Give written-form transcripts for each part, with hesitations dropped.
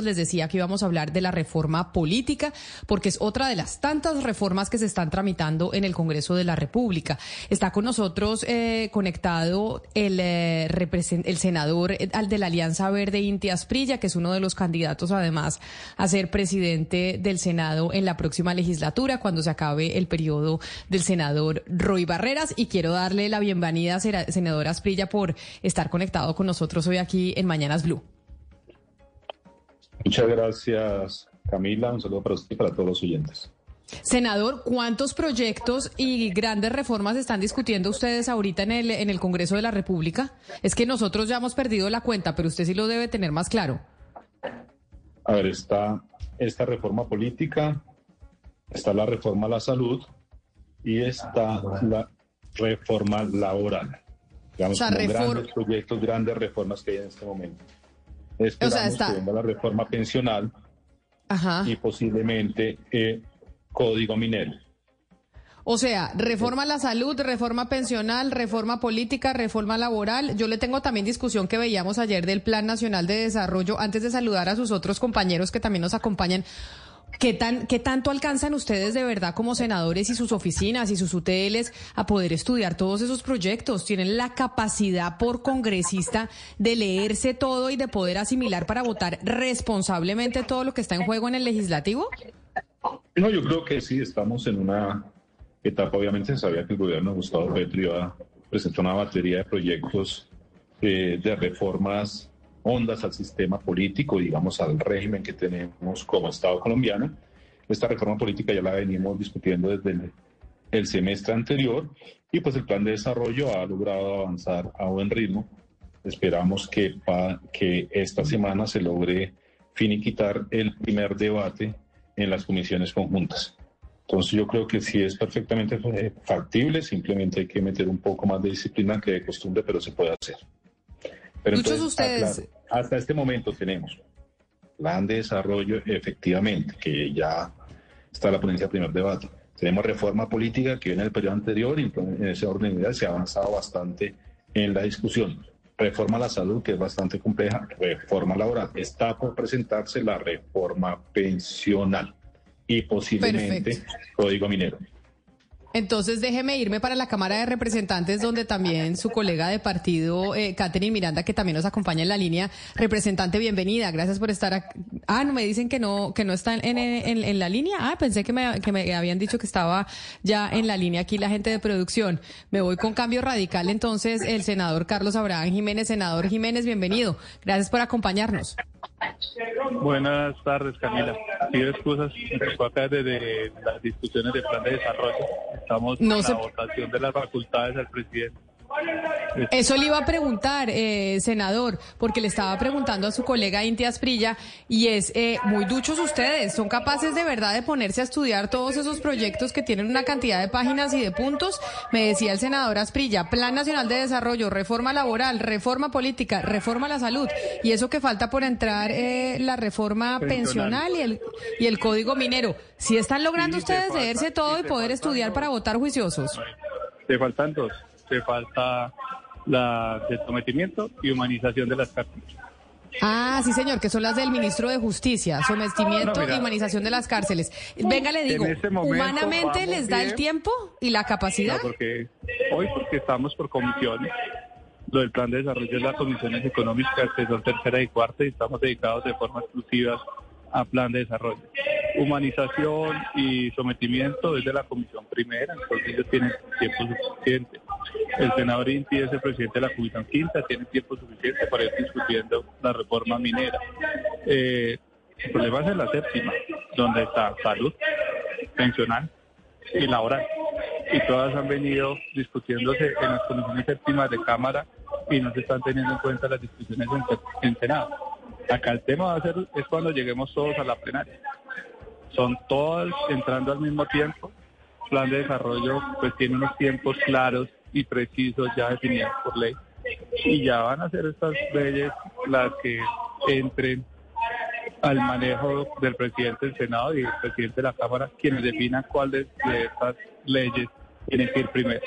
Les decía que íbamos a hablar de la reforma política, porque es otra de las tantas reformas que se están tramitando en el Congreso de la República. Está con nosotros conectado el senador al de la Alianza Verde, Inti Asprilla, que es uno de los candidatos además a ser presidente del Senado en la próxima legislatura, cuando se acabe el periodo del senador Roy Barreras. Y quiero darle la bienvenida, senadora Asprilla, por estar conectado con nosotros hoy aquí en Mañanas Blue. Muchas gracias, Camila. Un saludo para usted y para todos los oyentes. Senador, ¿cuántos proyectos y grandes reformas están discutiendo ustedes ahorita en el Congreso de la República? Es que nosotros ya hemos perdido la cuenta, pero usted sí lo debe tener más claro. A ver, está esta reforma política, está la reforma a la salud y está la reforma laboral. Digamos, o sea, grandes proyectos, grandes reformas que hay en este momento. Esperamos que venga la reforma pensional. Ajá. Y posiblemente código minero. O sea, reforma a la salud, reforma pensional, reforma política, reforma laboral. Yo le tengo también discusión que veíamos ayer del Plan Nacional de Desarrollo. Antes de saludar a sus otros compañeros que también nos acompañan, ¿qué tanto alcanzan ustedes de verdad como senadores y sus oficinas y sus UTLs a poder estudiar todos esos proyectos? ¿Tienen la capacidad por congresista de leerse todo y de poder asimilar para votar responsablemente todo lo que está en juego en el legislativo? No, yo creo que sí, estamos en una etapa. Obviamente se sabía que el gobierno de Gustavo Petro iba a presentar una batería de proyectos de reformas hondas al sistema político, digamos, al régimen que tenemos como Estado colombiano. Esta reforma política ya la venimos discutiendo desde el semestre anterior y pues el plan de desarrollo ha logrado avanzar a buen ritmo. Esperamos que esta semana se logre finiquitar el primer debate en las comisiones conjuntas. Entonces yo creo que sí es perfectamente factible, simplemente hay que meter un poco más de disciplina que de costumbre, pero se puede hacer. Pero muchos entonces, ustedes... hasta este momento tenemos plan de desarrollo, efectivamente, que ya está la ponencia de primer debate. Tenemos reforma política que viene del periodo anterior y en ese orden de ideas se ha avanzado bastante en la discusión. Reforma a la salud, que es bastante compleja, reforma laboral. Está por presentarse la reforma pensional y posiblemente código minero. Entonces déjeme irme para la Cámara de Representantes, donde también su colega de partido, Katherine Miranda, que también nos acompaña en la línea. Representante, bienvenida, gracias por estar aquí. Ah, no, me dicen que no están en la línea. Ah, pensé que me habían dicho que estaba ya en la línea aquí la gente de producción. Me voy con Cambio Radical, entonces, el senador Carlos Abraham Jiménez. Senador Jiménez, bienvenido, gracias por acompañarnos. Buenas tardes, Camila. Pido excusas, me tocó acá desde las discusiones del plan de desarrollo. Estamos en la votación de las facultades al presidente. Eso le iba a preguntar, senador, porque le estaba preguntando a su colega Inti Asprilla, y es muy duchos ustedes, son capaces de verdad de ponerse a estudiar todos esos proyectos que tienen una cantidad de páginas y de puntos. Me decía el senador Asprilla, Plan Nacional de Desarrollo, reforma laboral, reforma política, reforma a la salud, y eso que falta por entrar, la reforma pensional y el código minero. ¿Sí están logrando ustedes leerse todo y poder estudiar para votar juiciosos? Te faltan dos. Te falta la de sometimiento y humanización de las cárceles. Ah, sí, señor, que son las del ministro de Justicia, sometimiento y humanización de las cárceles. Venga, le digo, ¿humanamente les da el tiempo y la capacidad? No, porque estamos por comisiones. Lo del plan de desarrollo es las comisiones económicas, que son tercera y cuarta, y estamos dedicados de forma exclusiva a plan de desarrollo. Humanización y sometimiento es de la comisión primera, entonces ellos tienen tiempo suficiente. El senador Inti es el presidente de la comisión quinta, tiene tiempo suficiente para ir discutiendo la reforma minera. El problema es en la séptima, donde está salud, pensional y laboral. Y todas han venido discutiéndose en las comisiones séptimas de Cámara y no se están teniendo en cuenta las discusiones en Senado. Acá el tema va a ser es cuando lleguemos todos a la plenaria. Son todos entrando al mismo tiempo. Plan de desarrollo pues tiene unos tiempos claros y precisos ya definidos por ley. Y ya van a ser estas leyes las que entren al manejo del presidente del Senado y el presidente de la Cámara, quienes definan cuáles de estas leyes tienen que ir primero.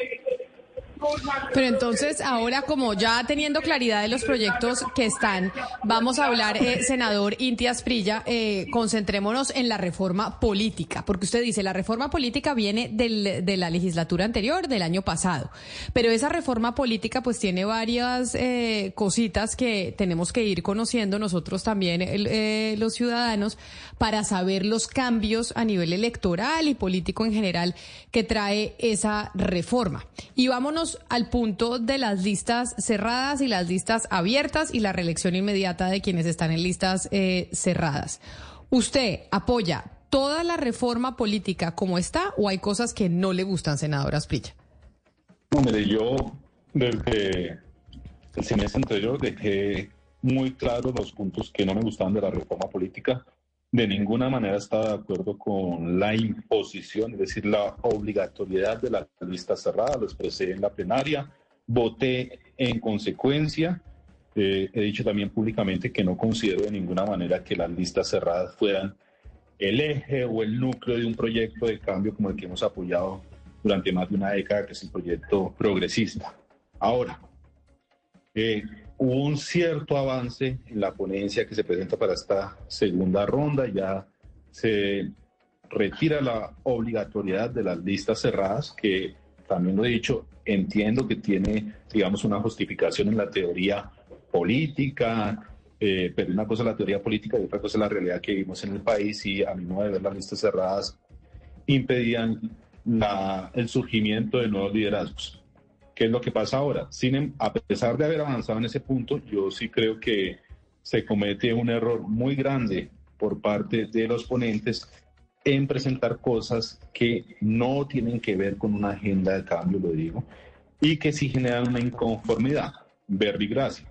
Pero entonces, ahora como ya teniendo claridad de los proyectos que están, vamos a hablar, senador Inti Asprilla, concentrémonos en la reforma política, porque usted dice, la reforma política viene de la legislatura anterior, del año pasado, pero esa reforma política pues tiene varias cositas que tenemos que ir conociendo nosotros también, los ciudadanos, para saber los cambios a nivel electoral y político en general que trae esa reforma. Y vámonos al punto de las listas cerradas y las listas abiertas y la reelección inmediata de quienes están en listas cerradas. ¿Usted apoya toda la reforma política como está o hay cosas que no le gustan, senadora Asprilla? Hombre, yo desde el semestre anterior dejé muy claros los puntos que no me gustaban de la reforma política. De ninguna manera estaba de acuerdo con la imposición, es decir, la obligatoriedad de la lista cerrada. Lo expresé en la plenaria, voté en consecuencia. He dicho también públicamente que no considero de ninguna manera que las listas cerradas fueran el eje o el núcleo de un proyecto de cambio como el que hemos apoyado durante más de una década, que es el proyecto progresista. Ahora, hubo un cierto avance en la ponencia que se presenta para esta segunda ronda. Ya se retira la obligatoriedad de las listas cerradas, que también lo he dicho, entiendo que tiene, digamos, una justificación en la teoría política, pero una cosa es la teoría política y otra cosa es la realidad que vivimos en el país, y a mi modo de ver las listas cerradas impedían el surgimiento de nuevos liderazgos. ¿Qué es lo que pasa ahora? A pesar de haber avanzado en ese punto, yo sí creo que se comete un error muy grande por parte de los ponentes en presentar cosas que no tienen que ver con una agenda de cambio, lo digo, y que sí generan una inconformidad. Verbigracia.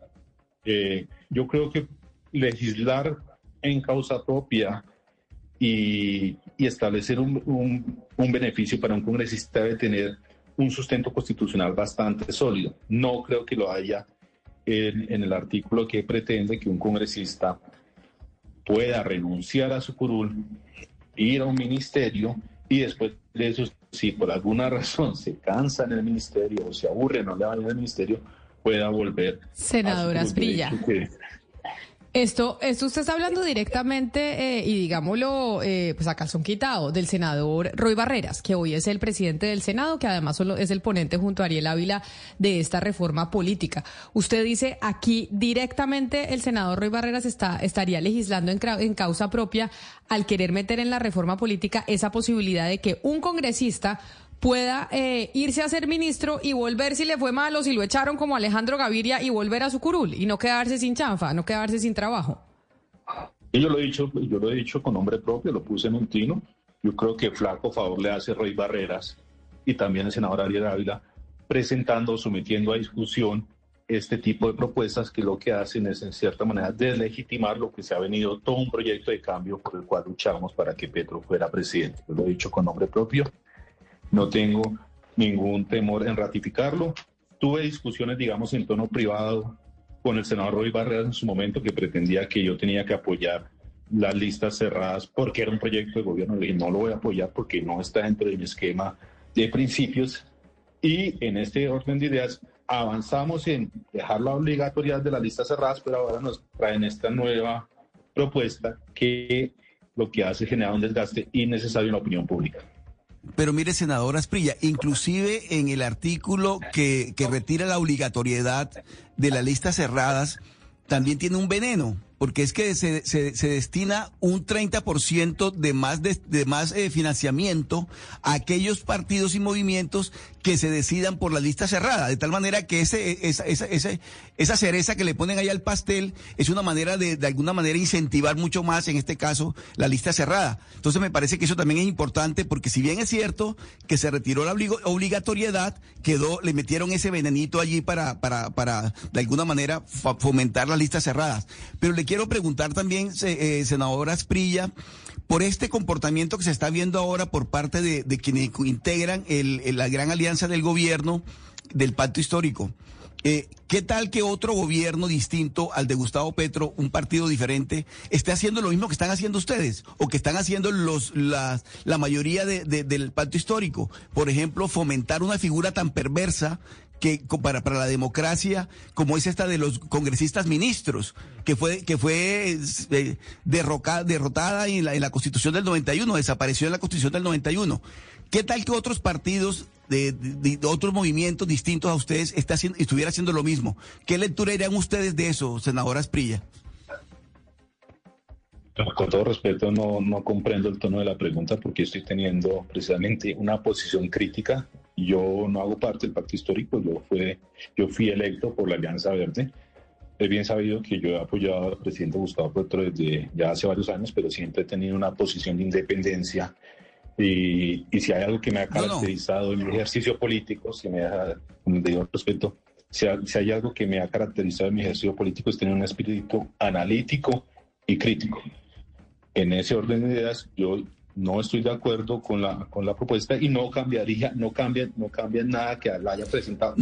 Yo creo que legislar en causa propia y establecer un beneficio para un congresista debe tener un sustento constitucional bastante sólido. No creo que lo haya en el artículo que pretende que un congresista pueda renunciar a su curul, ir a un ministerio y después de eso, si por alguna razón se cansa en el ministerio o se aburre, no le va a ir al ministerio, pueda volver. Senadora Asprilla, Esto usted está hablando directamente, y digámoslo, pues a calzón quitado, del senador Roy Barreras, que hoy es el presidente del Senado, que además es el ponente junto a Ariel Ávila de esta reforma política. Usted dice aquí directamente el senador Roy Barreras estaría legislando en causa propia al querer meter en la reforma política esa posibilidad de que un congresista pueda irse a ser ministro y volver si le fue malo, si lo echaron como Alejandro Gaviria, y volver a su curul y no quedarse sin chanfa, no quedarse sin trabajo. Yo lo he dicho con nombre propio, lo puse en un trino. Yo creo que flaco favor le hace Roy Barreras y también el senador Ariel Ávila presentando o sometiendo a discusión este tipo de propuestas, que lo que hacen es en cierta manera deslegitimar lo que se ha venido todo un proyecto de cambio por el cual luchamos para que Petro fuera presidente. Yo lo he dicho con nombre propio. No tengo ningún temor en ratificarlo. Tuve discusiones, digamos, en tono privado con el senador Roy Barreras en su momento, que pretendía que yo tenía que apoyar las listas cerradas porque era un proyecto de gobierno. Y no lo voy a apoyar porque no está dentro de mi esquema de principios. Y en este orden de ideas avanzamos en dejar la obligatoriedad de las listas cerradas, pero ahora nos traen esta nueva propuesta que lo que hace es generar un desgaste innecesario en la opinión pública. Pero mire, senadora Asprilla, inclusive en el artículo que retira la obligatoriedad de las listas cerradas, también tiene un veneno, porque es que se destina un 30% de más financiamiento a aquellos partidos y movimientos que se decidan por la lista cerrada, de tal manera que esa cereza que le ponen ahí al pastel es una manera de alguna manera incentivar mucho más, en este caso, la lista cerrada. Entonces me parece que eso también es importante, porque si bien es cierto que se retiró la obligatoriedad, le metieron ese venenito allí para de alguna manera fomentar las listas cerradas. Pero le quiero preguntar también, senadora Asprilla, por este comportamiento que se está viendo ahora por parte de quienes integran la gran alianza del gobierno del Pacto Histórico. ¿Qué tal que otro gobierno distinto al de Gustavo Petro, un partido diferente, esté haciendo lo mismo que están haciendo ustedes o que están haciendo la mayoría del Pacto Histórico? Por ejemplo, fomentar una figura tan perversa que para la democracia como es esta de los congresistas ministros, que fue derrotada en la Constitución del 91, desapareció en la Constitución del 91. ¿Qué tal que otros partidos de otros movimientos distintos a ustedes estuviera haciendo lo mismo? ¿Qué lectura harían ustedes de eso, senadora Asprilla? Con todo respeto, no comprendo el tono de la pregunta porque estoy teniendo precisamente una posición crítica. Yo no hago parte del Pacto Histórico, yo fui electo por la Alianza Verde. Es bien sabido que yo he apoyado al presidente Gustavo Petro desde ya hace varios años, pero siempre he tenido una posición de independencia. Y si hay algo que me ha caracterizado en mi ejercicio político, si hay algo que me ha caracterizado en mi ejercicio político es tener un espíritu analítico y crítico. En ese orden de ideas, yo no estoy de acuerdo con la propuesta y no cambia nada que la haya presentado.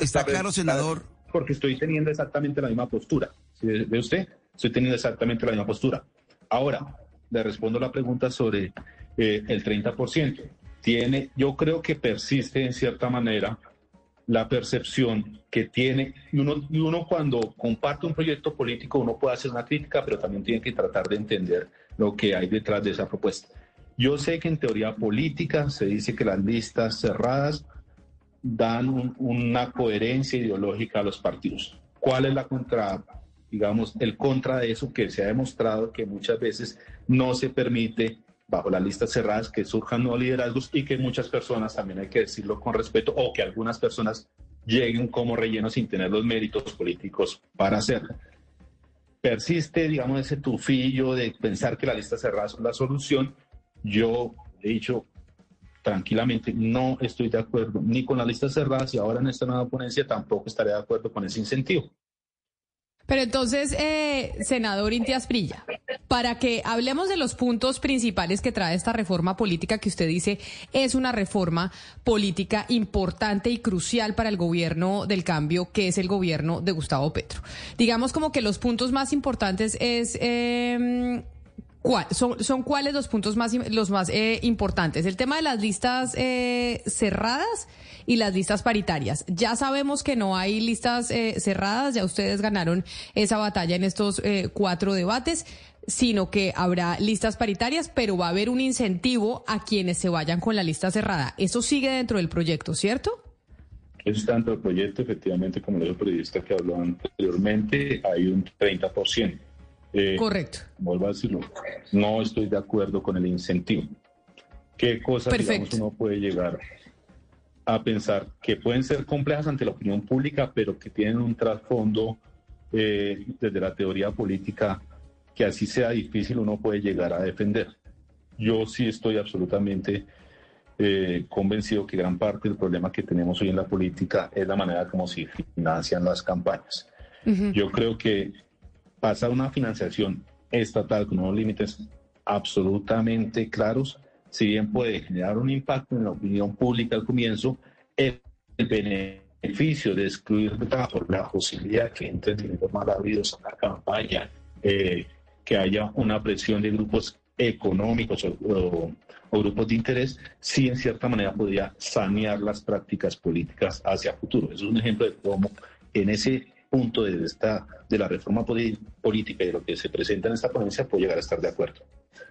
Está claro, senador. Porque estoy teniendo exactamente la misma postura. ¿Ve usted? Estoy teniendo exactamente la misma postura. Ahora, le respondo la pregunta sobre el 30%. Yo creo que persiste en cierta manera la percepción que tiene, y uno cuando comparte un proyecto político, uno puede hacer una crítica, pero también tiene que tratar de entender lo que hay detrás de esa propuesta. Yo sé que en teoría política se dice que las listas cerradas dan una coherencia ideológica a los partidos. ¿Cuál es la contra de eso, que se ha demostrado que muchas veces no se permite bajo las listas cerradas que surjan nuevos liderazgos y que muchas personas, también hay que decirlo con respeto, o que algunas personas lleguen como relleno sin tener los méritos políticos para hacerlo? Persiste, ese tufillo de pensar que las listas cerradas son la solución. Yo he dicho tranquilamente, no estoy de acuerdo ni con las listas cerradas y ahora en esta nueva ponencia tampoco estaré de acuerdo con ese incentivo. Pero entonces, senador Inti Asprilla, para que hablemos de los puntos principales que trae esta reforma política que usted dice es una reforma política importante y crucial para el gobierno del cambio, que es el gobierno de Gustavo Petro. Digamos como que los puntos más importantes es... ¿Son cuáles los puntos más importantes? El tema de las listas cerradas y las listas paritarias. Ya sabemos que no hay listas cerradas, ya ustedes ganaron esa batalla en estos 4 debates, sino que habrá listas paritarias, pero va a haber un incentivo a quienes se vayan con la lista cerrada. Eso sigue dentro del proyecto, ¿cierto? Es tanto el proyecto, efectivamente, como los periodistas que hablaban anteriormente, hay un 30%. Correcto. Vuelvo a decirlo, no estoy de acuerdo con el incentivo. ¿Qué cosas, uno puede llegar a pensar que pueden ser complejas ante la opinión pública, pero que tienen un trasfondo desde la teoría política que así sea difícil uno puede llegar a defender? Yo sí estoy absolutamente convencido que gran parte del problema que tenemos hoy en la política es la manera como se financian las campañas. Uh-huh. Yo creo que pasa una financiación estatal con unos límites absolutamente claros, si bien puede generar un impacto en la opinión pública al comienzo, el beneficio de excluir por la posibilidad de que entren dineros mal habidos a la campaña, que haya una presión de grupos económicos o grupos de interés, sí en cierta manera podría sanear las prácticas políticas hacia futuro. Es un ejemplo de cómo en ese punto de la reforma política y de lo que se presenta en esta ponencia puede llegar a estar de acuerdo.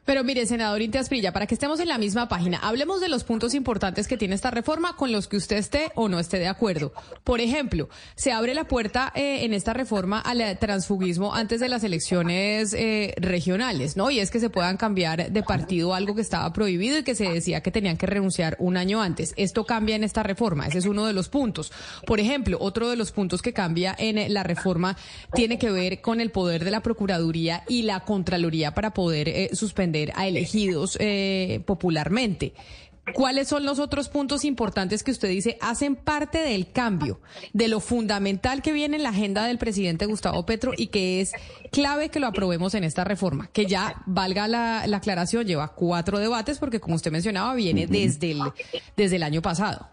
Pero mire, senador Inti Asprilla, para que estemos en la misma página, hablemos de los puntos importantes que tiene esta reforma con los que usted esté o no esté de acuerdo. Por ejemplo, se abre la puerta en esta reforma al transfugismo antes de las elecciones regionales, ¿no? Y es que se puedan cambiar de partido algo que estaba prohibido y que se decía que tenían que renunciar un año antes. Esto cambia en esta reforma, ese es uno de los puntos. Por ejemplo, otro de los puntos que cambia en la reforma tiene que ver con el poder de la Procuraduría y la Contraloría para poder suspender a elegidos popularmente. ¿Cuáles son los otros puntos importantes que usted dice hacen parte del cambio, de lo fundamental que viene en la agenda del presidente Gustavo Petro y que es clave que lo aprobemos en esta reforma? Que ya, valga la aclaración, lleva 4 debates porque, como usted mencionaba, viene desde el año pasado.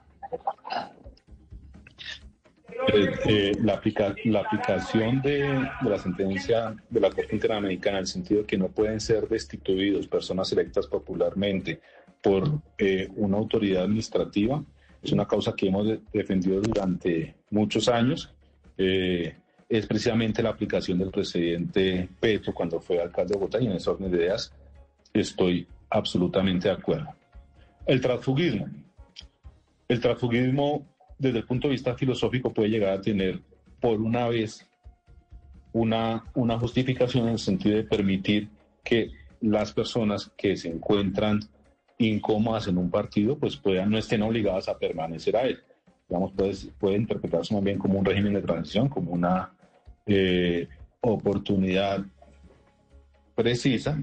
la aplicación de la sentencia de la Corte Interamericana, en el sentido de que no pueden ser destituidos personas electas popularmente por una autoridad administrativa, es una causa que hemos defendido durante muchos años. Es precisamente la aplicación del presidente Petro cuando fue alcalde de Bogotá, y en ese orden de ideas estoy absolutamente de acuerdo. El transfugismo desde el punto de vista filosófico puede llegar a tener por una vez una justificación, en el sentido de permitir que las personas que se encuentran incómodas en un partido pues no estén obligadas a permanecer a él. Digamos, puede interpretarse más bien como un régimen de transición, como una oportunidad precisa,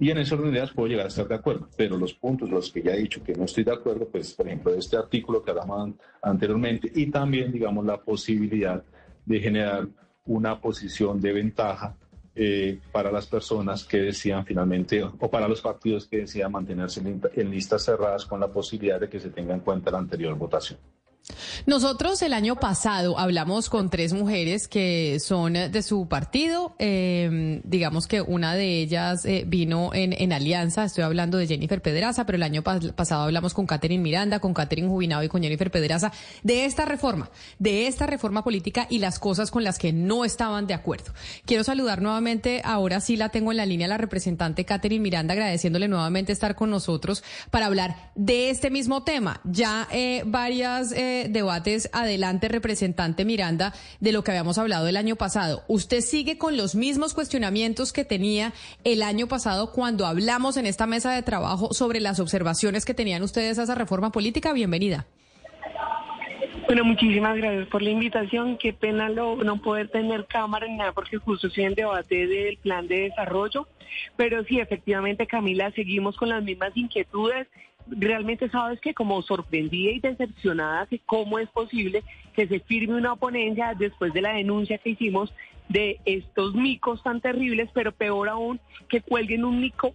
y en esas realidades puedo llegar a estar de acuerdo, pero los puntos, los que ya he dicho que no estoy de acuerdo, pues por ejemplo este artículo que hablamos anteriormente, y también digamos la posibilidad de generar una posición de ventaja para las personas que decían finalmente, o para los partidos que decían mantenerse en listas cerradas, con la posibilidad de que se tenga en cuenta la anterior votación. Nosotros el año pasado hablamos con 3 mujeres que son de su partido, digamos que una de ellas vino en Alianza, estoy hablando de Jennifer Pedraza, pero el año pasado hablamos con Katherine Miranda, con Katherine Jubinado y con Jennifer Pedraza de esta reforma política y las cosas con las que no estaban de acuerdo. Quiero saludar nuevamente, ahora sí la tengo en la línea, la representante Katherine Miranda, agradeciéndole nuevamente estar con nosotros para hablar de este mismo tema. Ya debates adelante, representante Miranda, de lo que habíamos hablado el año pasado. ¿Usted sigue con los mismos cuestionamientos que tenía el año pasado cuando hablamos en esta mesa de trabajo sobre las observaciones que tenían ustedes a esa reforma política? Bienvenida. Bueno, muchísimas gracias por la invitación. Qué pena no poder tener cámara ni nada, porque justo estoy en debate del plan de desarrollo. Pero sí, efectivamente, Camila, seguimos con las mismas inquietudes. Realmente, sabes que como sorprendida y decepcionada de cómo es posible que se firme una ponencia después de la denuncia que hicimos de estos micos tan terribles, pero peor aún, que cuelguen un mico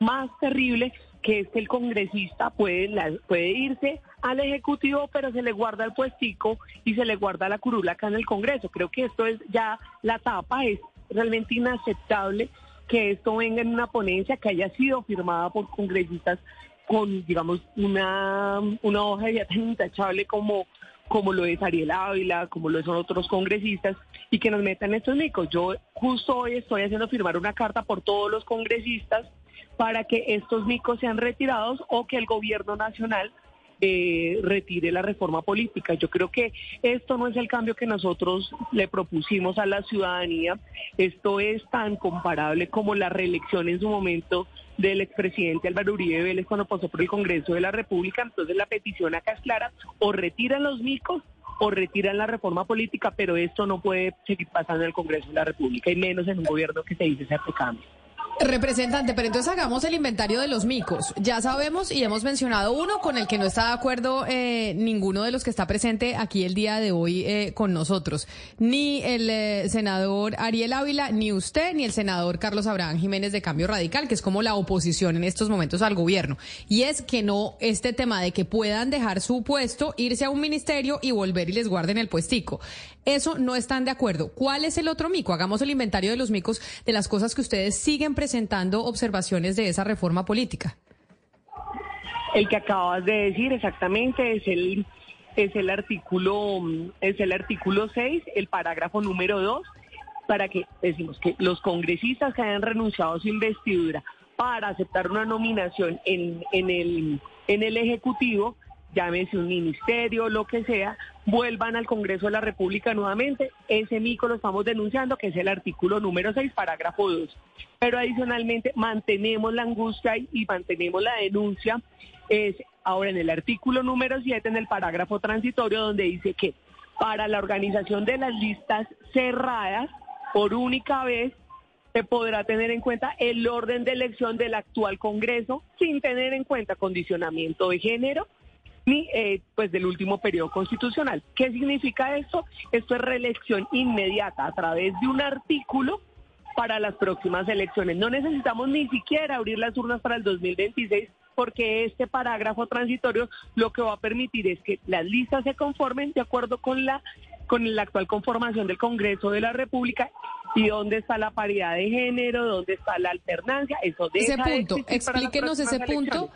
más terrible, que es que el congresista puede irse al Ejecutivo, pero se le guarda el puestico y se le guarda la curula acá en el Congreso. Creo que esto es ya la tapa, es realmente inaceptable que esto venga en una ponencia que haya sido firmada por congresistas con, digamos, una hoja ya tan intachable como lo es Ariel Ávila, como lo son otros congresistas, y que nos metan estos micos. Yo justo hoy estoy haciendo firmar una carta por todos los congresistas para que estos micos sean retirados o que el gobierno nacional retire la reforma política. Yo creo que esto no es el cambio que nosotros le propusimos a la ciudadanía. Esto es tan comparable como la reelección en su momento del expresidente Álvaro Uribe Vélez cuando pasó por el Congreso de la República. Entonces la petición acá es clara: o retiran los micos o retiran la reforma política, pero esto no puede seguir pasando en el Congreso de la República, y menos en un gobierno que se dice ser de cambio. Representante, pero entonces hagamos el inventario de los micos. Ya sabemos y hemos mencionado uno con el que no está de acuerdo ninguno de los que está presente aquí el día de hoy con nosotros. Ni el senador Ariel Ávila, ni usted, ni el senador Carlos Abraham Jiménez de Cambio Radical, que es como la oposición en estos momentos al gobierno. Y es que no, este tema de que puedan dejar su puesto, irse a un ministerio y volver y les guarden el puestico. Eso no están de acuerdo. ¿Cuál es el otro mico? Hagamos el inventario de los micos, de las cosas que ustedes siguen presentando observaciones de esa reforma política. El que acabas de decir exactamente es el artículo 6, el parágrafo número 2, para que decimos que los congresistas que hayan renunciado a su investidura para aceptar una nominación en el Ejecutivo, llámese un ministerio, lo que sea, vuelvan al Congreso de la República nuevamente. Ese mico lo estamos denunciando, que es el artículo número 6, parágrafo 2. Pero adicionalmente mantenemos la angustia y mantenemos la denuncia. Es ahora en el artículo número 7, en el parágrafo transitorio, donde dice que para la organización de las listas cerradas, por única vez, se podrá tener en cuenta el orden de elección del actual Congreso sin tener en cuenta condicionamiento de género, pues del último periodo constitucional. ¿Qué significa esto? Esto es reelección inmediata a través de un artículo para las próximas elecciones. No necesitamos ni siquiera abrir las urnas para el 2026, porque este parágrafo transitorio lo que va a permitir es que las listas se conformen de acuerdo con la con la actual conformación del Congreso de la República y dónde está la paridad de género, dónde está la alternancia, eso deja ese punto. De explíquenos ese punto,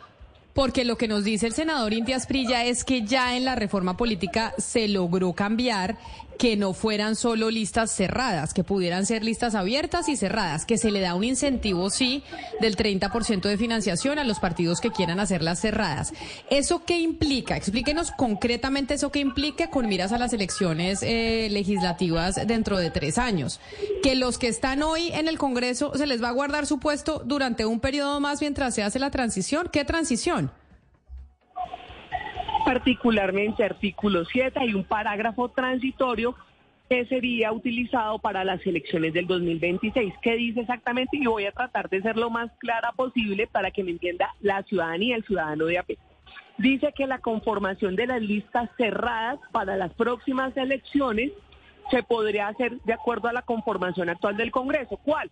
porque lo que nos dice el senador Inti Asprilla es que ya en la reforma política se logró cambiar que no fueran solo listas cerradas, que pudieran ser listas abiertas y cerradas, que se le da un incentivo, sí, del 30% de financiación a los partidos que quieran hacerlas cerradas. ¿Eso qué implica? Explíquenos concretamente eso qué implica con miras a las elecciones legislativas dentro de 3 años. Que los que están hoy en el Congreso se les va a guardar su puesto durante un periodo más mientras se hace la transición. ¿Qué transición? Particularmente artículo 7, hay un parágrafo transitorio que sería utilizado para las elecciones del 2026. ¿Qué dice exactamente? Y voy a tratar de ser lo más clara posible para que me entienda la ciudadanía, el ciudadano de a pie. Dice que la conformación de las listas cerradas para las próximas elecciones se podría hacer de acuerdo a la conformación actual del Congreso. ¿Cuál?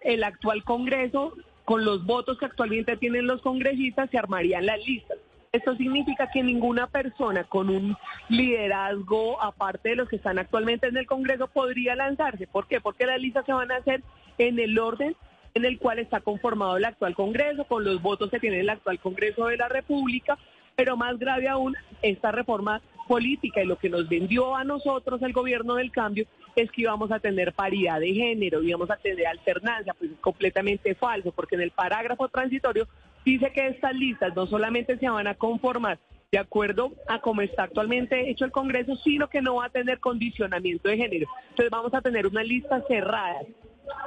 El actual Congreso, con los votos que actualmente tienen los congresistas, se armarían las listas. Esto significa que ninguna persona con un liderazgo, aparte de los que están actualmente en el Congreso, podría lanzarse. ¿Por qué? Porque las listas se van a hacer en el orden en el cual está conformado el actual Congreso, con los votos que tiene el actual Congreso de la República, pero más grave aún, esta reforma política y lo que nos vendió a nosotros el gobierno del cambio es que íbamos a tener paridad de género, íbamos a tener alternancia, pues es completamente falso, porque en el parágrafo transitorio dice que estas listas no solamente se van a conformar de acuerdo a cómo está actualmente hecho el Congreso, sino que no va a tener condicionamiento de género. Entonces vamos a tener unas listas cerradas,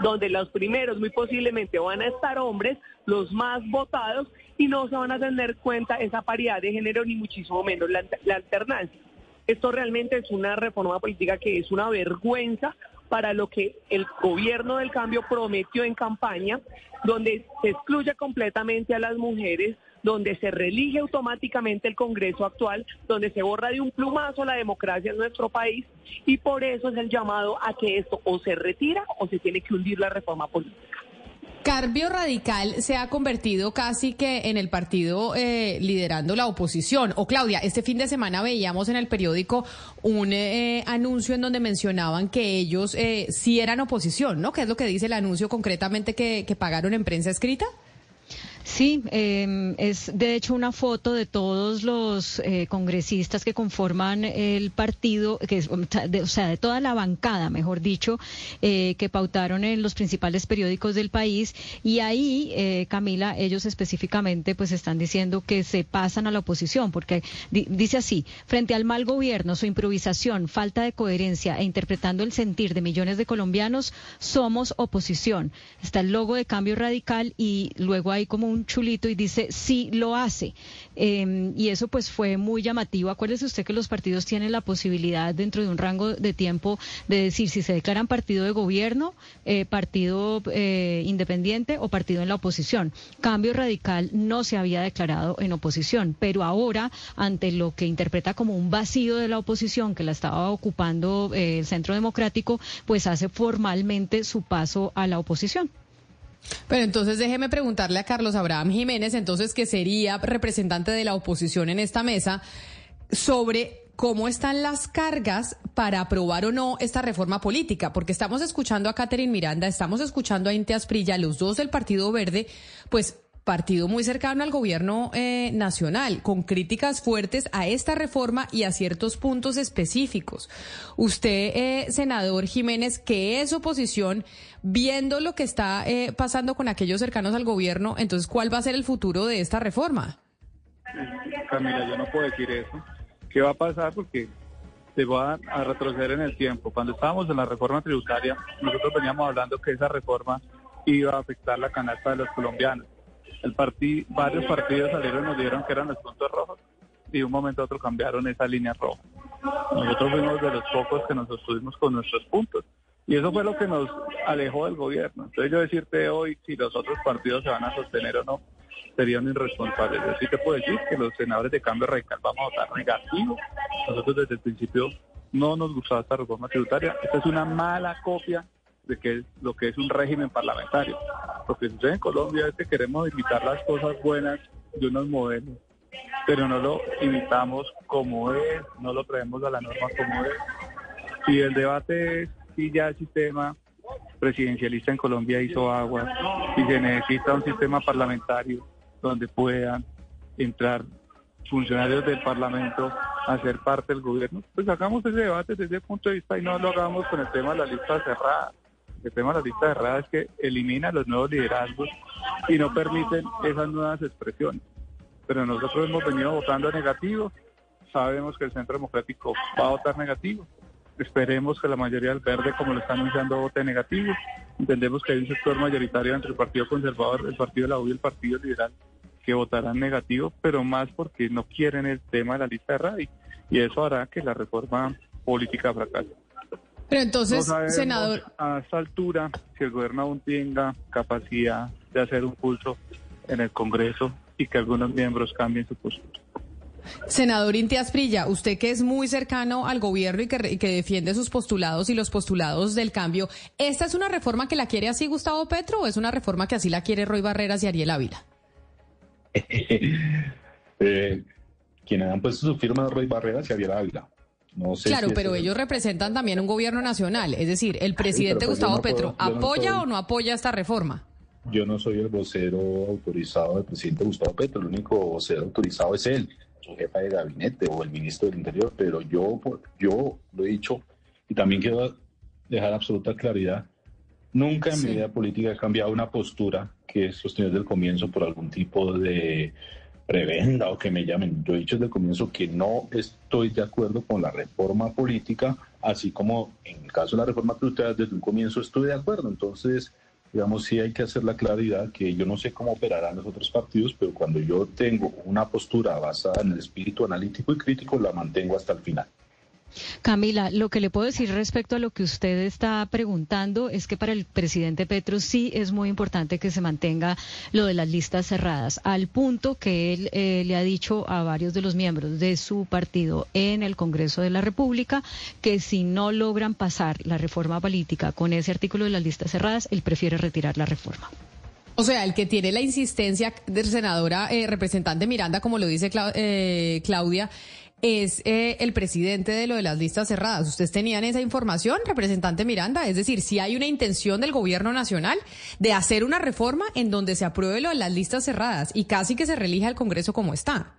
donde los primeros muy posiblemente van a estar hombres, los más votados, y no se van a tener cuenta esa paridad de género, ni muchísimo menos la alternancia. Esto realmente es una reforma política que es una vergüenza para lo que el gobierno del cambio prometió en campaña, donde se excluye completamente a las mujeres, donde se reelige automáticamente el Congreso actual, donde se borra de un plumazo la democracia en nuestro país, y por eso es el llamado a que esto o se retira o se tiene que hundir la reforma política. Cambio Radical se ha convertido casi que en el partido liderando la oposición. O Claudia, este fin de semana veíamos en el periódico un anuncio en donde mencionaban que ellos sí eran oposición, ¿no? ¿Qué es lo que dice el anuncio concretamente que pagaron en prensa escrita? Sí, es de hecho una foto de todos los congresistas que conforman el partido, que es, o sea, de toda la bancada, mejor dicho, que pautaron en los principales periódicos del país, y ahí, Camila, ellos específicamente pues están diciendo que se pasan a la oposición, porque dice así: frente al mal gobierno, su improvisación, falta de coherencia e interpretando el sentir de millones de colombianos, somos oposición. Está el logo de Cambio Radical y luego hay como un chulito y dice sí lo hace, y eso pues fue muy llamativo. Acuérdese usted que los partidos tienen la posibilidad dentro de un rango de tiempo de decir si se declaran partido de gobierno, partido independiente o partido en la oposición. Cambio Radical no se había declarado en oposición, pero ahora ante lo que interpreta como un vacío de la oposición que la estaba ocupando el Centro Democrático, pues hace formalmente su paso a la oposición. Pero entonces déjeme preguntarle a Carlos Abraham Jiménez, entonces, que sería representante de la oposición en esta mesa, sobre cómo están las cargas para aprobar o no esta reforma política, porque estamos escuchando a Katherine Miranda, estamos escuchando a Inti Asprilla, los dos del Partido Verde, pues partido muy cercano al gobierno nacional, con críticas fuertes a esta reforma y a ciertos puntos específicos. Usted, senador Jiménez, que es oposición, viendo lo que está pasando con aquellos cercanos al gobierno, entonces, ¿cuál va a ser el futuro de esta reforma? Camila, yo no puedo decir eso. ¿Qué va a pasar? Porque se va a retroceder en el tiempo. Cuando estábamos en la reforma tributaria, nosotros veníamos hablando que esa reforma iba a afectar la canasta de los colombianos. Varios partidos salieron y nos dijeron que eran los puntos rojos y de un momento a otro cambiaron esa línea roja. Nosotros fuimos de los pocos que nos sostuvimos con nuestros puntos y eso fue lo que nos alejó del gobierno. Entonces yo decirte hoy si los otros partidos se van a sostener o no serían irresponsables. Yo sí te puedo decir que los senadores de Cambio Radical vamos a votar negativo. Nosotros desde el principio no nos gustaba esta reforma tributaria. Esta es una mala copia de que es lo que es un régimen parlamentario. Lo que sucede en Colombia es que queremos imitar las cosas buenas de unos modelos, pero no lo imitamos como es, no lo traemos a la norma como es. Y el debate es si ya el sistema presidencialista en Colombia hizo agua y se necesita un sistema parlamentario donde puedan entrar funcionarios del Parlamento a ser parte del gobierno. Pues hagamos ese debate desde el punto de vista y no lo hagamos con el tema de la lista cerrada. El tema de la lista cerrada es que elimina los nuevos liderazgos y no permiten esas nuevas expresiones. Pero nosotros hemos venido votando negativo, sabemos que el Centro Democrático va a votar negativo, esperemos que la mayoría del Verde, como lo está anunciando, vote negativo. Entendemos que hay un sector mayoritario entre el Partido Conservador, el Partido de la U y el Partido Liberal que votarán negativo, pero más porque no quieren el tema de la lista de radio, y eso hará que la reforma política fracase. Pero entonces, no sabemos, senador, a esta altura, si el gobierno aún tenga capacidad de hacer un pulso en el Congreso y que algunos miembros cambien su postura. Senador Inti Asprilla, usted que es muy cercano al gobierno y que defiende sus postulados y los postulados del cambio, ¿esta es una reforma que la quiere así Gustavo Petro o es una reforma que así la quiere Roy Barreras y Ariel Ávila? Quienes han puesto su firma, Roy Barreras y Ariel Ávila. No sé, claro, si pero ellos representan también un gobierno nacional, es decir, el presidente Gustavo Petro, ¿apoya o no apoya esta reforma? Yo no soy el vocero autorizado del presidente Gustavo Petro, el único vocero autorizado es él, su jefa de gabinete o el ministro del Interior, pero yo lo he dicho y también quiero dejar absoluta claridad, nunca en mi vida política he cambiado una postura que he sostenido desde el comienzo por algún tipo de prebenda o que me llamen. Yo he dicho desde el comienzo que no estoy de acuerdo con la reforma política, así como en el caso de la reforma tributaria desde un comienzo estoy de acuerdo. Entonces, digamos, sí hay que hacer la claridad que yo no sé cómo operarán los otros partidos, pero cuando yo tengo una postura basada en el espíritu analítico y crítico, la mantengo hasta el final. Camila, lo que le puedo decir respecto a lo que usted está preguntando es que para el presidente Petro sí es muy importante que se mantenga lo de las listas cerradas, al punto que él le ha dicho a varios de los miembros de su partido en el Congreso de la República que si no logran pasar la reforma política con ese artículo de las listas cerradas, él prefiere retirar la reforma. O sea, el que tiene la insistencia de senadora representante Miranda, como lo dice Claudia, es el presidente de lo de las listas cerradas. ¿Ustedes tenían esa información, representante Miranda? Es decir, si hay una intención del gobierno nacional de hacer una reforma en donde se apruebe lo de las listas cerradas y casi que se reelija el Congreso como está.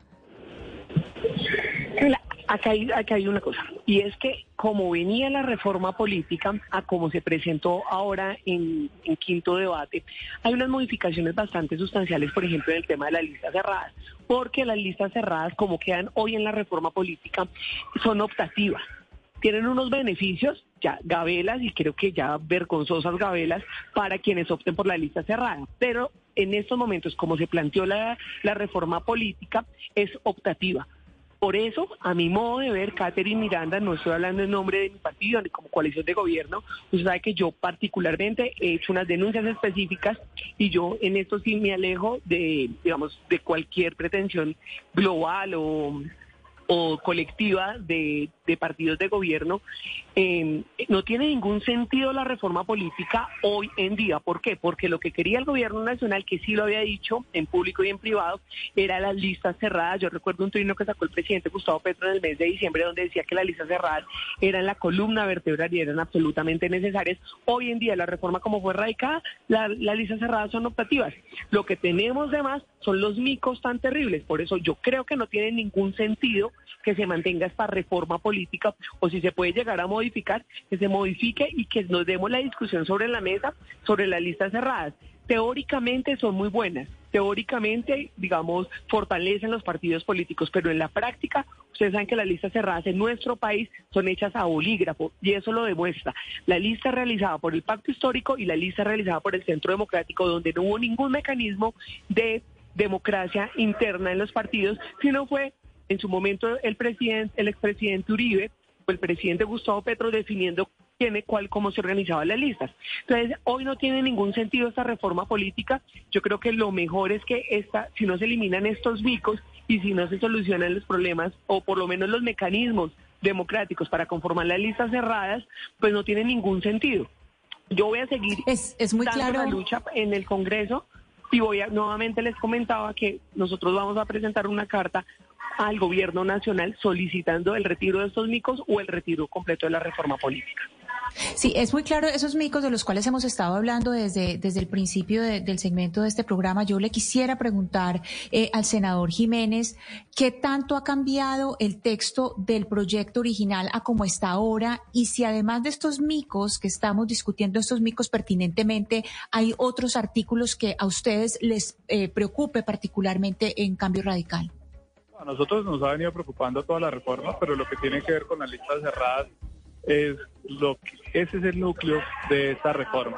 Acá hay una cosa, y es que como venía la reforma política, a como se presentó ahora en quinto debate, hay unas modificaciones bastante sustanciales, por ejemplo, en el tema de las listas cerradas, porque las listas cerradas, como quedan hoy en la reforma política, son optativas. Tienen unos beneficios, ya gabelas, y creo que ya vergonzosas gabelas, para quienes opten por la lista cerrada. Pero en estos momentos, como se planteó la reforma política, es optativa. Por eso, a mi modo de ver, Katherine Miranda, no estoy hablando en nombre de mi partido ni como coalición de gobierno, usted sabe que yo particularmente he hecho unas denuncias específicas y yo en esto sí me alejo de cualquier pretensión global o colectiva de partidos de gobierno. No tiene ningún sentido la reforma política hoy en día. ¿Por qué? Porque lo que quería el gobierno nacional, que sí lo había dicho en público y en privado, era las listas cerradas. Yo recuerdo un trino que sacó el presidente Gustavo Petro en el mes de diciembre, donde decía que las listas cerradas eran la columna vertebral y eran absolutamente necesarias. Hoy en día, la reforma como fue radicada, las listas cerradas son optativas. Lo que tenemos de más son los micos tan terribles. Por eso yo creo que no tiene ningún sentido que se mantenga esta reforma política, o si se puede llegar a modificar, que se modifique y que nos demos la discusión sobre la mesa, sobre las listas cerradas. Teóricamente son muy buenas, teóricamente, fortalecen los partidos políticos, pero en la práctica, ustedes saben que las listas cerradas en nuestro país son hechas a bolígrafo, y eso lo demuestra la lista realizada por el Pacto Histórico y la lista realizada por el Centro Democrático, donde no hubo ningún mecanismo de democracia interna en los partidos, sino fue en su momento el expresidente Uribe o el presidente Gustavo Petro definiendo cómo se organizaban las listas. Entonces, hoy no tiene ningún sentido esta reforma política. Yo creo que lo mejor es que si no se eliminan estos micos y si no se solucionan los problemas o por lo menos los mecanismos democráticos para conformar las listas cerradas, pues no tiene ningún sentido. Yo voy a seguir es muy dando claro la lucha en el Congreso. Y nuevamente les comentaba que nosotros vamos a presentar una carta al gobierno nacional solicitando el retiro de estos micos o el retiro completo de la reforma política. Sí, es muy claro esos micos de los cuales hemos estado hablando desde el principio del segmento de este programa. Yo le quisiera preguntar al senador Jiménez, ¿qué tanto ha cambiado el texto del proyecto original a como está ahora? Y si además de estos micos que estamos discutiendo, estos micos pertinentemente, hay otros artículos que a ustedes les preocupe particularmente en Cambio Radical. A nosotros nos ha venido preocupando toda la reforma, pero lo que tiene que ver con las listas cerradas es ese es el núcleo de esta reforma.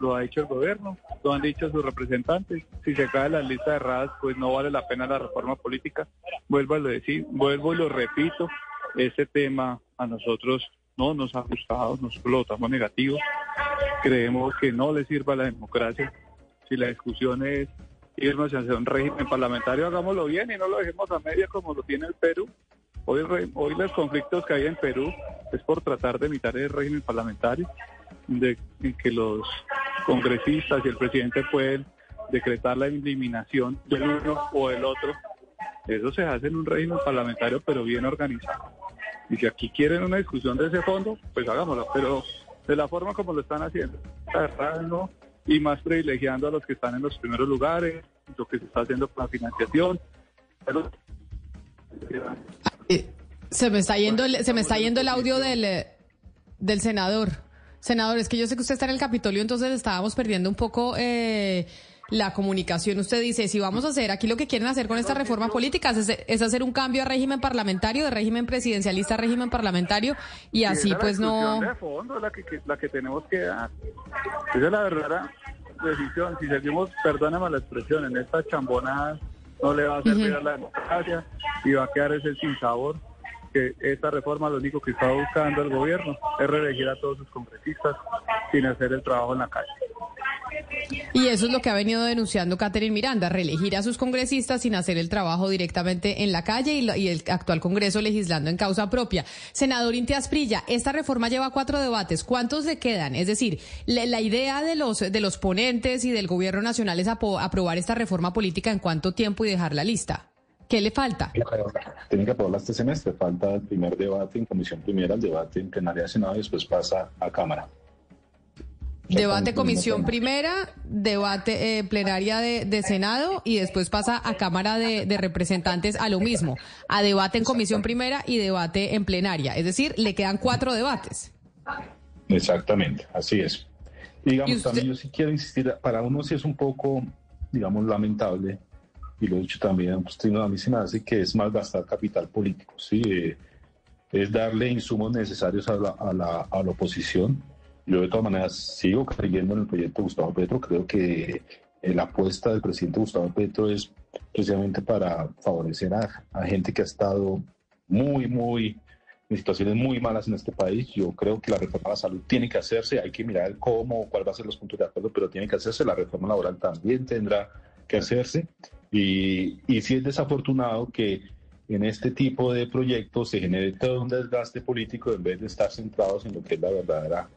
Lo ha dicho el gobierno, lo han dicho sus representantes. Si se cae la lista de erradas, pues no vale la pena la reforma política. Vuelvo y lo repito, este tema a nosotros no nos ha gustado, nosotros lo votamos negativo. Creemos que no le sirve a la democracia. Si la discusión es irnos hacia un régimen parlamentario, hagámoslo bien y no lo dejemos a media como lo tiene el Perú. Hoy los conflictos que hay en Perú es por tratar de imitar el régimen parlamentario, en que los congresistas y el presidente pueden decretar la eliminación del uno o del otro. Eso se hace en un régimen parlamentario, pero bien organizado. Y si aquí quieren una discusión de ese fondo, pues hagámosla, pero de la forma como lo están haciendo, agarrando y más privilegiando a los que están en los primeros lugares, lo que se está haciendo con la financiación. Pero Se me está yendo el audio del senador. Senador, es que yo sé que usted está en el Capitolio, entonces estábamos perdiendo un poco la comunicación. Usted dice, si vamos a hacer, aquí lo que quieren hacer con esta reforma política es hacer un cambio a régimen parlamentario, de régimen presidencialista a régimen parlamentario, y así pues no... Esa es la discusión de fondo, la que tenemos que dar. Esa es la verdadera decisión. Si seguimos, perdóname la expresión, en esta chambonada no le va a servir a la democracia y va a quedar ese sinsabor que esta reforma lo único que está buscando el gobierno es reelegir a todos sus congresistas sin hacer el trabajo en la calle. Y eso es lo que ha venido denunciando Katherine Miranda, reelegir a sus congresistas sin hacer el trabajo directamente en la calle y el actual Congreso legislando en causa propia. Senador Inti Asprilla, esta reforma lleva 4 debates, ¿cuántos le quedan? Es decir, la idea de los ponentes y del gobierno nacional es aprobar esta reforma política en cuánto tiempo y dejarla lista. ¿Qué le falta? Tienen que aprobarla este semestre, falta el primer debate en comisión primera, el debate en plenaria de Senado y después pasa a Cámara. Debate comisión primera, debate plenaria de Senado y después pasa a Cámara de Representantes a lo mismo, a debate en comisión primera y debate en plenaria. Es decir, le quedan 4 debates. Exactamente, así es. Y digamos, también yo sí quiero insistir, para uno sí es un poco, digamos, lamentable, y lo he dicho también, pues, a mí se me hace que es malgastar capital político, ¿sí? Es darle insumos necesarios a la oposición. Yo de todas maneras sigo creyendo en el proyecto de Gustavo Petro. Creo que la apuesta del presidente Gustavo Petro es precisamente para favorecer a gente que ha estado muy en situaciones muy malas en este país. Yo creo que la reforma a la salud tiene que hacerse, hay que mirar el cómo, cuál va a ser los puntos de acuerdo, pero tiene que hacerse. La reforma laboral también tendrá que hacerse. Y sí es desafortunado que en este tipo de proyectos se genere todo un desgaste político en vez de estar centrados en lo que es la verdadera,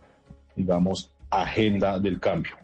digamos, agenda del cambio.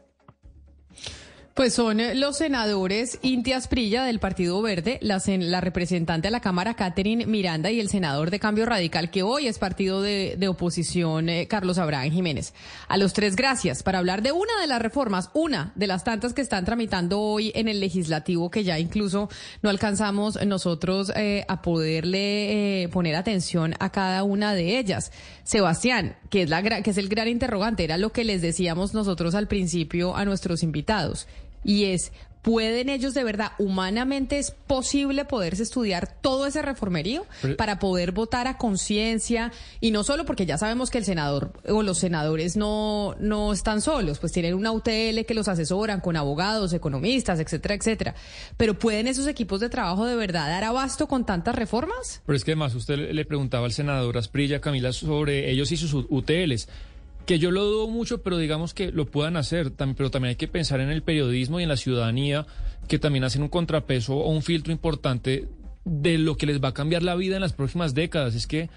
Pues son los senadores Inti Asprilla del Partido Verde, la representante a la Cámara Katherine Miranda y el senador de Cambio Radical, que hoy es partido de oposición, Carlos Abraham Jiménez. A los 3, gracias, para hablar de una de las reformas, una de las tantas que están tramitando hoy en el legislativo, que ya incluso no alcanzamos nosotros a poderle poner atención a cada una de ellas. Sebastián, que es el gran interrogante, era lo que les decíamos nosotros al principio a nuestros invitados. Y es, ¿pueden ellos de verdad, humanamente es posible poderse estudiar todo ese reformerío para poder votar a conciencia? Y no solo porque ya sabemos que el senador o los senadores no están solos, pues tienen una UTL que los asesoran con abogados, economistas, etcétera, etcétera. ¿Pero pueden esos equipos de trabajo de verdad dar abasto con tantas reformas? Pero es que además usted le preguntaba al senador Asprilla, Camila, sobre ellos y sus UTLs. Que yo lo dudo mucho, pero digamos que lo puedan hacer, pero también hay que pensar en el periodismo y en la ciudadanía, que también hacen un contrapeso o un filtro importante de lo que les va a cambiar la vida en las próximas décadas. Es que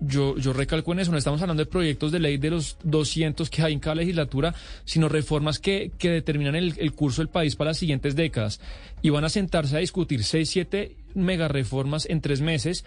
Yo recalco en eso, no estamos hablando de proyectos de ley de los 200 que hay en cada legislatura, sino reformas que determinan el curso del país para las siguientes décadas. Y van a sentarse a discutir 6-7 megareformas en 3 meses,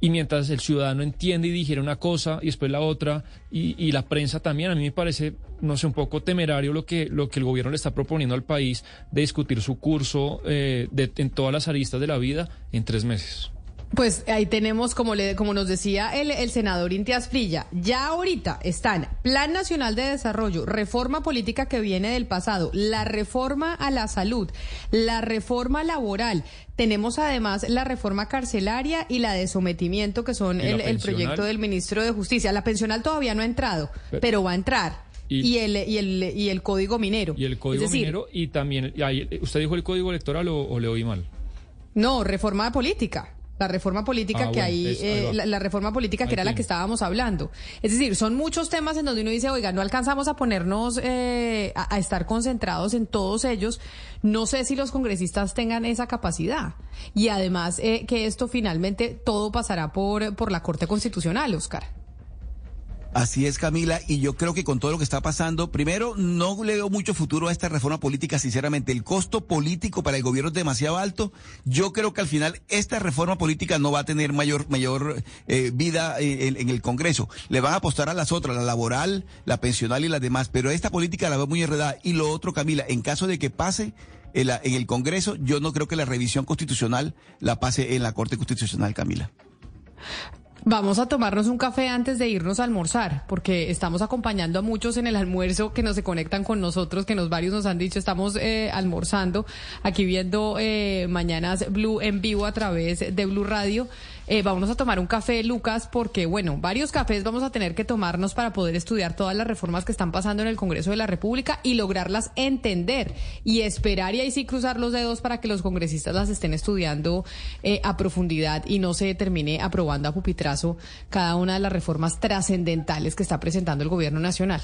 y mientras el ciudadano entiende y digiere una cosa y después la otra, y la prensa también, a mí me parece, no sé, un poco temerario lo que el gobierno le está proponiendo al país de discutir su curso en todas las aristas de la vida en 3 meses. Pues ahí tenemos, como nos decía el senador Inti Asprilla, ya ahorita están Plan Nacional de Desarrollo, reforma política que viene del pasado, la reforma a la salud, la reforma laboral. Tenemos además la reforma carcelaria y la de sometimiento, que son el proyecto del ministro de Justicia. La pensional todavía no ha entrado, pero va a entrar. Y el código minero. Y el código minero, y también, ¿usted dijo el código electoral o le oí mal? No, reforma política. La reforma política la reforma política que ahí era tiene. La que estábamos hablando. Es decir, son muchos temas en donde uno dice, oiga, no alcanzamos a ponernos, a estar concentrados en todos ellos. No sé si los congresistas tengan esa capacidad. Y además que esto finalmente todo pasará por la Corte Constitucional, Óscar. Así es, Camila, y yo creo que con todo lo que está pasando, primero, no le veo mucho futuro a esta reforma política, sinceramente. El costo político para el gobierno es demasiado alto. Yo creo que al final esta reforma política no va a tener mayor vida en el Congreso. Le van a apostar a las otras, la laboral, la pensional y las demás, pero esta política la veo muy enredada. Y lo otro, Camila, en caso de que pase en el Congreso, yo no creo que la revisión constitucional la pase en la Corte Constitucional, Camila. Vamos a tomarnos un café antes de irnos a almorzar, porque estamos acompañando a muchos en el almuerzo que nos se conectan con nosotros, que varios nos han dicho, estamos almorzando, aquí viendo Mañanas Blue en vivo a través de Blue Radio. Vámonos a tomar un café, Lucas, porque, bueno, varios cafés vamos a tener que tomarnos para poder estudiar todas las reformas que están pasando en el Congreso de la República y lograrlas entender y esperar, y ahí sí cruzar los dedos para que los congresistas las estén estudiando a profundidad y no se termine aprobando a pupitrazo cada una de las reformas trascendentales que está presentando el Gobierno Nacional.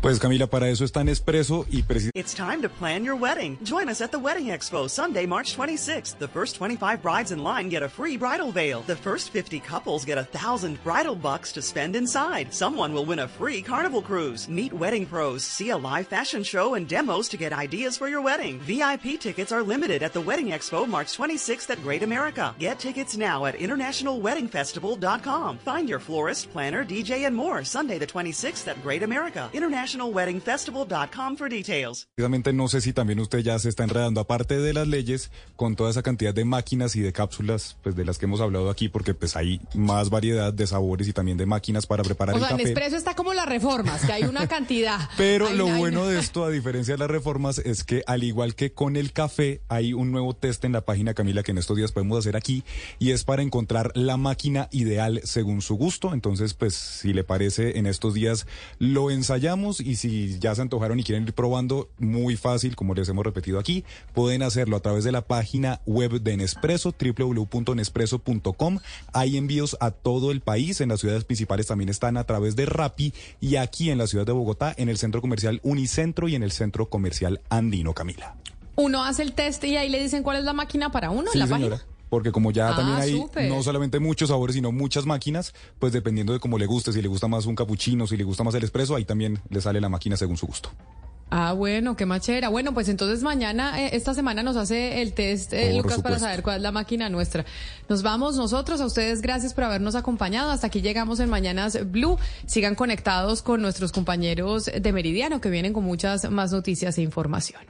Pues Camila, para eso está Nespresso y It's time to plan your wedding. Join us at the Wedding Expo Sunday, March 26th. The first 25 brides in line get a free bridal veil. The first 50 couples get $1,000 bridal bucks to spend inside. Someone will win a free Carnival cruise. Meet wedding pros, see a live fashion show and demos to get ideas for your wedding. VIP tickets are limited at the Wedding Expo March 26th at Great America. Get tickets now at internationalweddingfestival.com. Find your florist, planner, DJ and more Sunday the 26th at Great America. NationalWeddingFestival.com for details. Precisamente no sé si también usted ya se está enredando, aparte de las leyes, con toda esa cantidad de máquinas y de cápsulas, pues de las que hemos hablado aquí, porque pues hay más variedad de sabores y también de máquinas para preparar el café. Nespresso está como las reformas, que hay una cantidad. Pero bueno de esto, a diferencia de las reformas, es que al igual que con el café, hay un nuevo test en la página, Camila, que en estos días podemos hacer aquí, y es para encontrar la máquina ideal según su gusto. Entonces, pues, si le parece, en estos días lo ensayamos. Y si ya se antojaron y quieren ir probando, muy fácil, como les hemos repetido aquí, pueden hacerlo a través de la página web de Nespresso, www.nespresso.com. Hay envíos a todo el país, en las ciudades principales también están a través de Rappi, y aquí en la ciudad de Bogotá, en el Centro Comercial Unicentro y en el Centro Comercial Andino, Camila. Uno hace el test y ahí le dicen cuál es la máquina para uno, sí, en la señora. Página. Porque como ya también hay super. No solamente muchos sabores, sino muchas máquinas, pues dependiendo de cómo le guste, si le gusta más un capuchino, si le gusta más el espresso, ahí también le sale la máquina según su gusto. Ah, bueno, qué machera. Bueno, pues entonces mañana, esta semana nos hace el test, Lucas, supuesto. Para saber cuál es la máquina nuestra. Nos vamos nosotros, a ustedes gracias por habernos acompañado. Hasta aquí llegamos en Mañanas Blue. Sigan conectados con nuestros compañeros de Meridiano, que vienen con muchas más noticias e información.